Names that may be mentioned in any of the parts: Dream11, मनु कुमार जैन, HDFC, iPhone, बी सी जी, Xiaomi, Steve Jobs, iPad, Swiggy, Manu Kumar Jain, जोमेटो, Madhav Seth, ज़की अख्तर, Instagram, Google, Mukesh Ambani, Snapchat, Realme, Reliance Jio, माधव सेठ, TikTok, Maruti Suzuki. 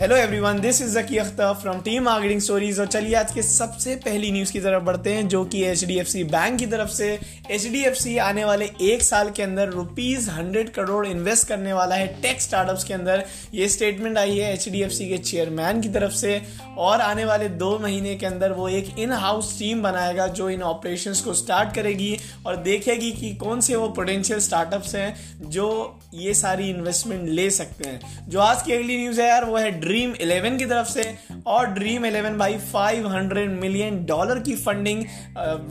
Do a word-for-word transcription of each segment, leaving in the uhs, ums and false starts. Hello everyone, this is ज़की अख्तर from team marketing stories. और चलिए आज के सबसे पहली न्यूज़ की तरफ बढ़ते हैं, जो कि H D F C bank की तरफ से एच डी एफ सी आने वाले एक साल के अंदर रुपीज़ हंड्रेड करोड़ इन्वेस्ट करने वाला है टेक स्टार्टअप्स के अंदर। ये स्टेटमेंट आई है एच डी एफ सी के चेयरमैन की तरफ से, और आने वाले दो महीने के अंदर वो एक इन हाउस टीम बनाएगा जो इन ऑपरेशंस को स्टार्ट करेगी और देखेगी कि कौन से वो पोटेंशियल स्टार्टअप्स हैं जो ये सारी इन्वेस्टमेंट ले सकते हैं। जो आज की अगली न्यूज़ है यार, वो है ड्रीम इलेवन की तरफ से। और ड्रीम इलेवन भाई पाँच सौ मिलियन डॉलर की फंडिंग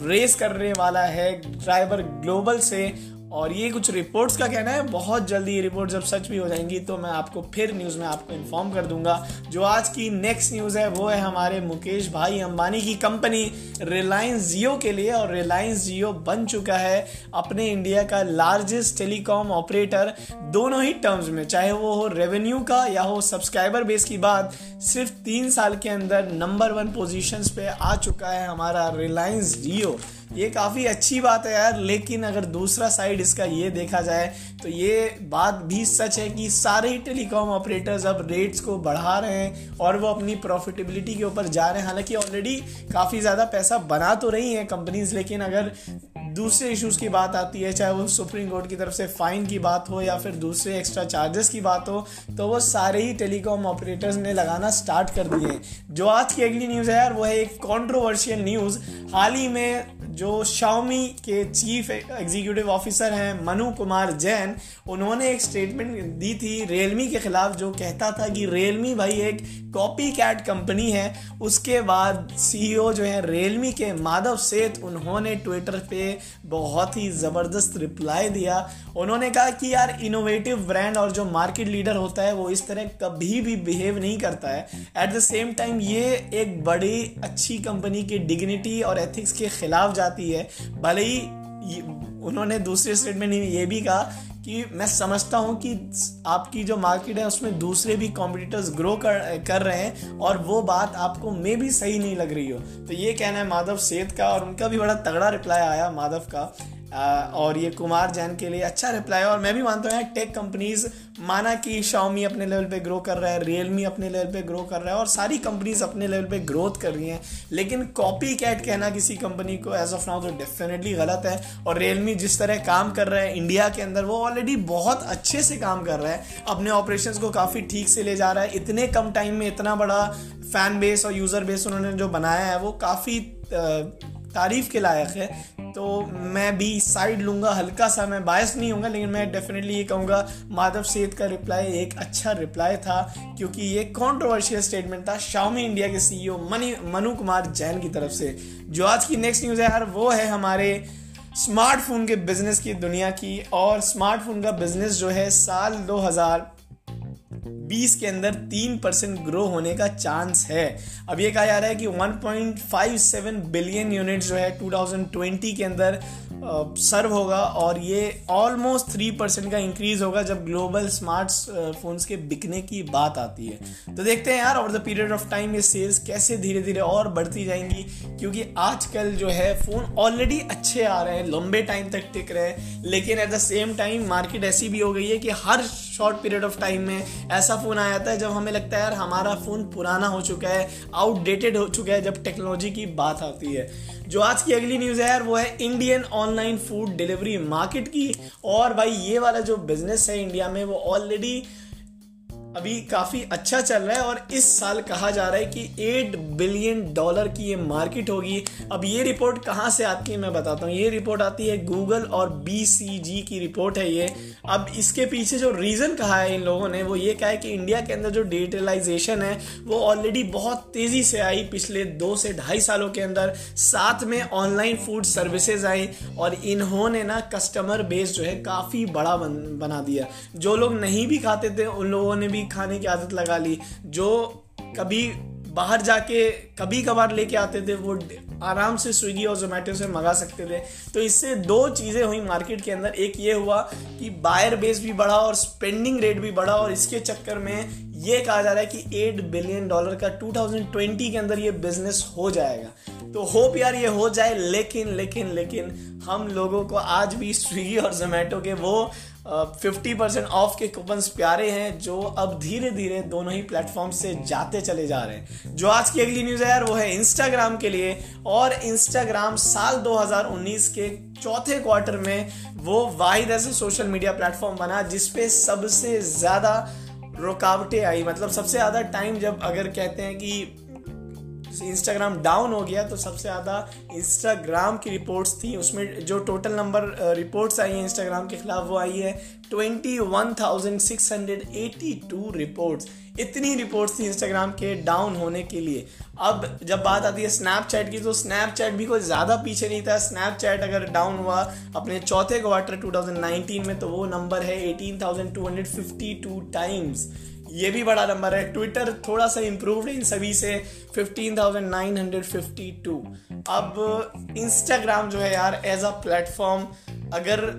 रेस करने वाला है ड्राइवर ग्लोबल से। और ये कुछ रिपोर्ट्स का कहना है, बहुत जल्दी ये रिपोर्ट जब सच भी हो जाएंगी तो मैं आपको फिर न्यूज़ में आपको इन्फॉर्म कर दूंगा। जो आज की नेक्स्ट न्यूज़ है वो है हमारे मुकेश भाई अंबानी की कंपनी रिलायंस जियो के लिए। और रिलायंस जियो बन चुका है अपने इंडिया का लार्जेस्ट टेलीकॉम ऑपरेटर, दोनों ही टर्म्स में, चाहे वो हो रेवेन्यू का या हो सब्सक्राइबर बेस की बात। सिर्फ तीन साल के अंदर नंबर वन पोजीशंस पे आ चुका है हमारा रिलायंस जियो। ये काफ़ी अच्छी बात है यार, लेकिन अगर दूसरा साइड इसका ये देखा जाए तो ये बात भी सच है कि सारे ही टेलीकॉम ऑपरेटर्स अब रेट्स को बढ़ा रहे हैं और वो अपनी प्रॉफिटेबिलिटी के ऊपर जा रहे हैं। हालांकि ऑलरेडी काफ़ी ज़्यादा पैसा बना तो रही हैं कंपनीज, लेकिन अगर दूसरे इश्यूज़ की बात आती है, चाहे वो सुप्रीम कोर्ट की तरफ से फ़ाइन की बात हो या फिर दूसरे एक्स्ट्रा चार्जेस की बात हो, तो वो सारे ही टेलीकॉम ऑपरेटर्स ने लगाना स्टार्ट कर दिए। जो आज की अगली न्यूज़ है यार, वो है एक कॉन्ट्रोवर्शियल न्यूज़। हाल ही में जो Xiaomi के चीफ एग्जीक्यूटिव ऑफिसर हैं मनु कुमार जैन, उन्होंने एक स्टेटमेंट दी थी Realme के ख़िलाफ़, जो कहता था कि Realme भाई एक कॉपी कैट कंपनी है। उसके बाद सी ई ओ जो है Realme के माधव सेठ, उन्होंने ट्विटर पे बहुत ही ज़बरदस्त रिप्लाई दिया। उन्होंने कहा कि यार इनोवेटिव ब्रांड और जो मार्केट लीडर होता है वो इस तरह कभी भी बिहेव नहीं करता है। एट द सेम टाइम ये एक बड़ी अच्छी कंपनी की डिग्निटी और एथिक्स के खिलाफ जाती है। भले ही उन्होंने दूसरे स्टेटमेंट में ये भी कहा कि मैं समझता हूँ कि आपकी जो मार्केट है उसमें दूसरे भी कॉम्पिटिटर्स ग्रो कर कर रहे हैं और वो बात आपको मे भी सही नहीं लग रही हो। तो ये कहना है माधव सेठ का, और उनका भी बड़ा तगड़ा रिप्लाई आया माधव का। आ, और ये कुमार जैन के लिए अच्छा रिप्लाई है। और मैं भी मानता हूँ टेक कंपनीज़, माना कि Xiaomi अपने लेवल पे ग्रो कर रहा है, Realme अपने लेवल पे ग्रो कर रहा है और सारी कंपनीज अपने लेवल पे ग्रोथ कर रही हैं, लेकिन कॉपी कैट कहना किसी कंपनी को एज ऑफ नाउ तो डेफिनेटली गलत है। और Realme जिस तरह काम कर रहा है इंडिया के अंदर, वो ऑलरेडी बहुत अच्छे से काम कर रहा है, अपने ऑपरेशंस को काफ़ी ठीक से ले जा रहा है। इतने कम टाइम में इतना बड़ा फैन बेस और यूज़र बेस उन्होंने जो बनाया है वो काफ़ी तारीफ़ के लायक है। तो मैं भी साइड लूँगा हल्का सा, मैं बायस नहीं होऊंगा, लेकिन मैं डेफिनेटली ये कहूँगा माधव सेठ का रिप्लाई एक अच्छा रिप्लाई था, क्योंकि ये कॉन्ट्रोवर्शियल स्टेटमेंट था Xiaomi इंडिया के सी ई ओ मनी मनु कुमार जैन की तरफ से। जो आज की नेक्स्ट न्यूज़ है यार, वो है हमारे स्मार्टफोन के बिज़नेस की दुनिया की। और स्मार्टफोन का बिज़नेस जो है साल दो हज़ार बीस के अंदर तीन परसेंट ग्रो होने का चांस है। अब ये कहा जा रहा है कि one point five seven billion unit जो है टू थाउज़ेंड ट्वेंटी के अंदर सर्व होगा, और ये ऑलमोस्ट थ्री परसेंट का इंक्रीज होगा जब ग्लोबल स्मार्ट फोन्स के बिकने की बात आती है। तो देखते हैं यार over the period of time ये सेल्स कैसे धीरे धीरे और बढ़ती जाएंगी, क्योंकि आजकल जो है फ़ोन ऑलरेडी अच्छे आ रहे हैं, लंबे टाइम तक टिक रहे हैं, लेकिन at the same time market ऐसी भी हो गई है कि हर शॉर्ट पीरियड ऑफ टाइम में ऐसा फ़ोन आ जाता है जब हमें लगता है यार हमारा फ़ोन पुराना हो चुका है, आउटडेटेड हो चुका है जब टेक्नोलॉजी की बात आती है। जो आज की अगली न्यूज़ है यार, वो है Indian online food delivery market की। और भाई ये वाला जो बिज़नेस है इंडिया में वो ऑलरेडी अभी काफ़ी अच्छा चल रहा है, और इस साल कहा जा रहा है कि आठ बिलियन डॉलर की ये मार्केट होगी। अब ये रिपोर्ट कहाँ से आती है मैं बताता हूँ। ये रिपोर्ट आती है गूगल और बी सी जी की रिपोर्ट है ये। अब इसके पीछे जो रीज़न कहा है इन लोगों ने, वो ये कहा है कि इंडिया के अंदर जो डिजिटलाइजेशन है वो ऑलरेडी बहुत तेज़ी से आई पिछले दो से ढाई सालों के अंदर, साथ में ऑनलाइन फूड सर्विसेज आई, और इन्होंने ना कस्टमर बेस जो है काफ़ी बड़ा बना दिया। जो लोग नहीं भी खाते थे उन लोगों ने खाने की आदत लगा ली, जो कभी बाहर जाके कभी कभार लेके आते थे वो आराम से स्विगी और जोमेटो से मंगा सकते थे। तो इससे दो चीज़ें हुई मार्केट के अंदर, एक ये हुआ कि बायर बेस भी बढ़ा और स्पेंडिंग रेट भी बढ़ा, और इसके चक्कर में ये कहा जा रहा है कि आठ बिलियन डॉलर का टू थाउज़ेंड ट्वेंटी के अंदर ये बिजनेस हो जाएगा। तो होप यार ये हो जाए, लेकिन लेकिन लेकिन हम लोगों को आज भी स्विगी और जोमेटो के वो फिफ्टी परसेंट ऑफ के कूपन्स प्यारे हैं जो अब धीरे धीरे दोनों ही प्लेटफॉर्म से जाते चले जा रहे हैं। जो आज की अगली न्यूज़ है यार वो है इंस्टाग्राम के लिए, और इंस्टाग्राम साल दो हज़ार उन्नीस के चौथे क्वार्टर में वो वाहिद ऐसा सोशल मीडिया प्लेटफॉर्म बना जिसपे सबसे ज़्यादा रुकावटें आई। मतलब सबसे ज़्यादा टाइम, जब अगर कहते हैं कि इंस्टाग्राम डाउन हो गया तो सबसे ज़्यादा इंस्टाग्राम की रिपोर्ट्स थी, उसमें जो टोटल नंबर रिपोर्ट्स आई हैं इंस्टाग्राम के खिलाफ वो आई है इक्कीस हज़ार छह सौ बयासी रिपोर्ट्स। इतनी रिपोर्ट्स थी इंस्टाग्राम के डाउन होने के लिए। अब जब बात आती है स्नैपचैट की, तो स्नैपचैट भी कोई ज़्यादा पीछे नहीं था। स्नैपचैट अगर डाउन हुआ अपने चौथे क्वार्टर दो हज़ार उन्नीस में तो वो नंबर है अठारह हज़ार दो सौ बावन टाइम्स, ये भी बड़ा नंबर है। ट्विटर थोड़ा सा इम्प्रूव्ड है इन सभी से, पंद्रह हज़ार नौ सौ बावन। अब इंस्टाग्राम जो है यार एज अ प्लेटफॉर्म, अगर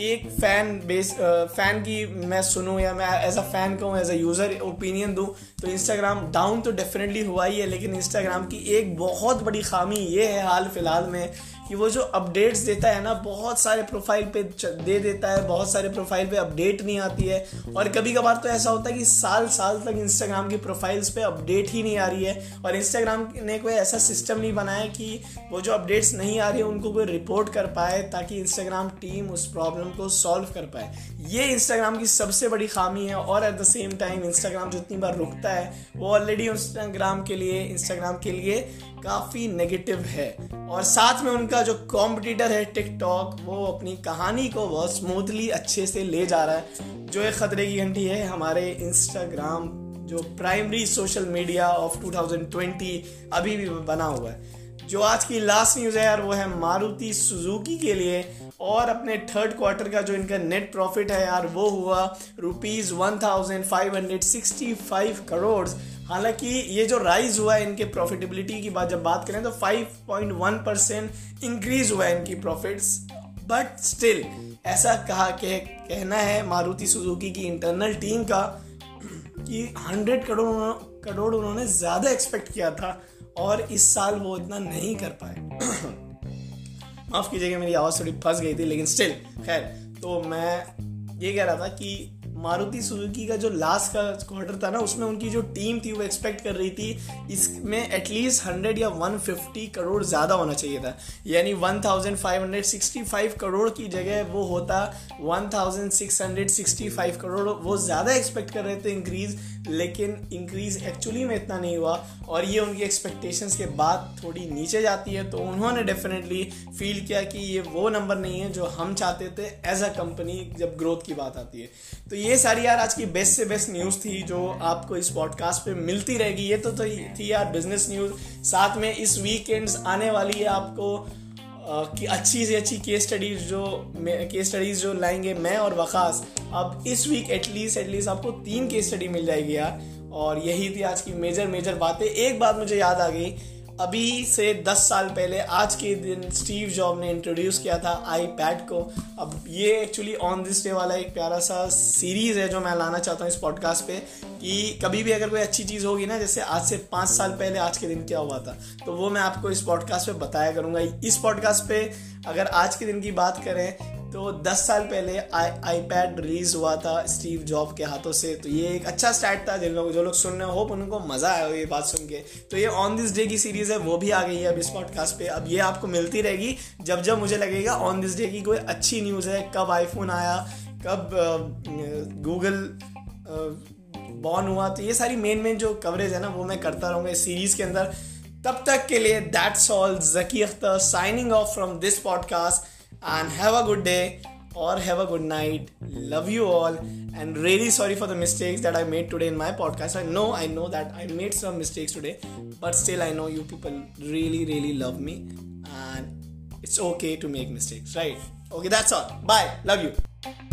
एक फैन बेस फैन की मैं सुनूं या मैं एज अ फैन कहूँ, एज अ यूज़र ओपिनियन दूँ, तो इंस्टाग्राम डाउन तो डेफिनेटली हुआ ही है, लेकिन इंस्टाग्राम की एक बहुत बड़ी खामी ये है हाल फिलहाल में कि वो जो अपडेट्स देता है ना, बहुत सारे प्रोफाइल पे दे देता है, बहुत सारे प्रोफाइल पे अपडेट नहीं आती है, और कभी कभार तो ऐसा होता है कि साल साल तक इंस्टाग्राम की प्रोफाइल्स पे अपडेट ही नहीं आ रही है। और इंस्टाग्राम ने कोई ऐसा सिस्टम नहीं बनाया कि वो जो अपडेट्स नहीं आ रही है उनको कोई रिपोर्ट कर पाए ताकि इंस्टाग्राम टीम उस प्रॉब्लम को सॉल्व कर पाए। ये इंस्टाग्राम की सबसे बड़ी खामी है। और at the same time Instagram जितनी बार रुकता है वो ऑलरेडी इंस्टाग्राम के लिए इंस्टाग्राम के लिए काफ़ी नेगेटिव है। और साथ में उनका जो कॉम्पिटिटर है टिकटॉक, वो अपनी कहानी को बहुत स्मूथली अच्छे से ले जा रहा है, जो एक ख़तरे की घंटी है हमारे इंस्टाग्राम जो प्राइमरी सोशल मीडिया ऑफ दो हज़ार बीस अभी भी बना हुआ है। जो आज की लास्ट न्यूज़ है यार वो है मारुति सुजुकी के लिए, और अपने थर्ड क्वार्टर का जो इनका नेट प्रॉफिट है यार वो हुआ रुपीज़ पंद्रह सौ पैंसठ करोड़। हालांकि ये जो राइज हुआ है इनके प्रॉफिटेबिलिटी की बात जब बात करें तो पाँच पॉइंट एक परसेंट इंक्रीज हुआ है इनकी प्रॉफिट्स, बट स्टिल ऐसा कहा के कहना है मारुति सुजुकी की इंटरनल टीम का कि सौ करोड़ करोड़ उन्होंने ज़्यादा एक्सपेक्ट किया था और इस साल वो इतना नहीं कर पाए। माफ़ कीजिएगा मेरी आवाज़ थोड़ी फंस गई थी, लेकिन स्टिल खैर। तो मैं ये कह रहा था कि मारुति सुजुकी का जो लास्ट का क्वार्टर था ना, उसमें उनकी जो टीम थी वो एक्सपेक्ट कर रही थी इसमें एटलीस्ट हंड्रेड या एक सौ पचास करोड़ ज़्यादा होना चाहिए था, यानी पंद्रह सौ पैंसठ करोड़ की जगह वो होता सोलह सौ पैंसठ करोड़। वो ज़्यादा एक्सपेक्ट कर रहे थे इंक्रीज़, लेकिन इंक्रीज़ एक्चुअली में इतना नहीं हुआ और ये उनकी एक्सपेक्टेशंस के बाद थोड़ी नीचे जाती है। तो उन्होंने डेफिनेटली फील किया कि ये वो नंबर नहीं है जो हम चाहते थे एज अ कंपनी जब ग्रोथ की बात आती है। तो ये सारी यार आज की बेस्ट से बेस्ट न्यूज़ थी जो आपको इस पॉडकास्ट पे मिलती रहेगी। ये तो, तो थी यार बिजनेस न्यूज़, साथ में इस वीकेंड्स आने वाली है आपको कि अच्छी से अच्छी केस स्टडीज़ जो केस स्टडीज़ जो लाएंगे मैं और वकास। अब इस वीक एटलीस्ट एटलीस्ट आपको तीन केस स्टडी मिल जाएगी यार। और यही थी आज की मेजर मेजर बातें। एक बात मुझे याद आ गई, अभी से दस साल पहले आज के दिन स्टीव जॉब ने इंट्रोड्यूस किया था आईपैड को। अब ये एक्चुअली ऑन दिस डे वाला एक प्यारा सा सीरीज़ है जो मैं लाना चाहता हूँ इस पॉडकास्ट पे कि कभी भी अगर कोई अच्छी चीज़ होगी ना, जैसे आज से पाँच साल पहले आज के दिन क्या हुआ था, तो वो मैं आपको इस पॉडकास्ट पे बताया करूँगा। इस पॉडकास्ट पे अगर आज के दिन की बात करें तो दस साल पहले आईपैड रिलीज़ हुआ था स्टीव जॉब के हाथों से, तो ये एक अच्छा स्टार्ट था। जिन लोग जो लोग सुन रहे हो, होप उनको मज़ा आया हो ये बात सुन के। तो ये ऑन दिस डे की सीरीज़ है वो भी आ गई है अब इस पॉडकास्ट पे। अब ये आपको मिलती रहेगी जब जब मुझे लगेगा ऑन दिस डे की कोई अच्छी न्यूज़ है। कब आईफोन आया, कब गूगल बॉर्न हुआ, तो ये सारी मेन मेन जो कवरेज है ना वो मैं करता रहूँगा इस सीरीज़ के अंदर। तब तक के लिए that's all. ज़की अख्तर signing off from this podcast. And have a good day or have a good night. Love you all, and really sorry for the mistakes that I made today in my podcast. I know, I know that I made some mistakes today, but still I know you people really, really love me, and it's okay to make mistakes, right? Okay, that's all. Bye. Love you.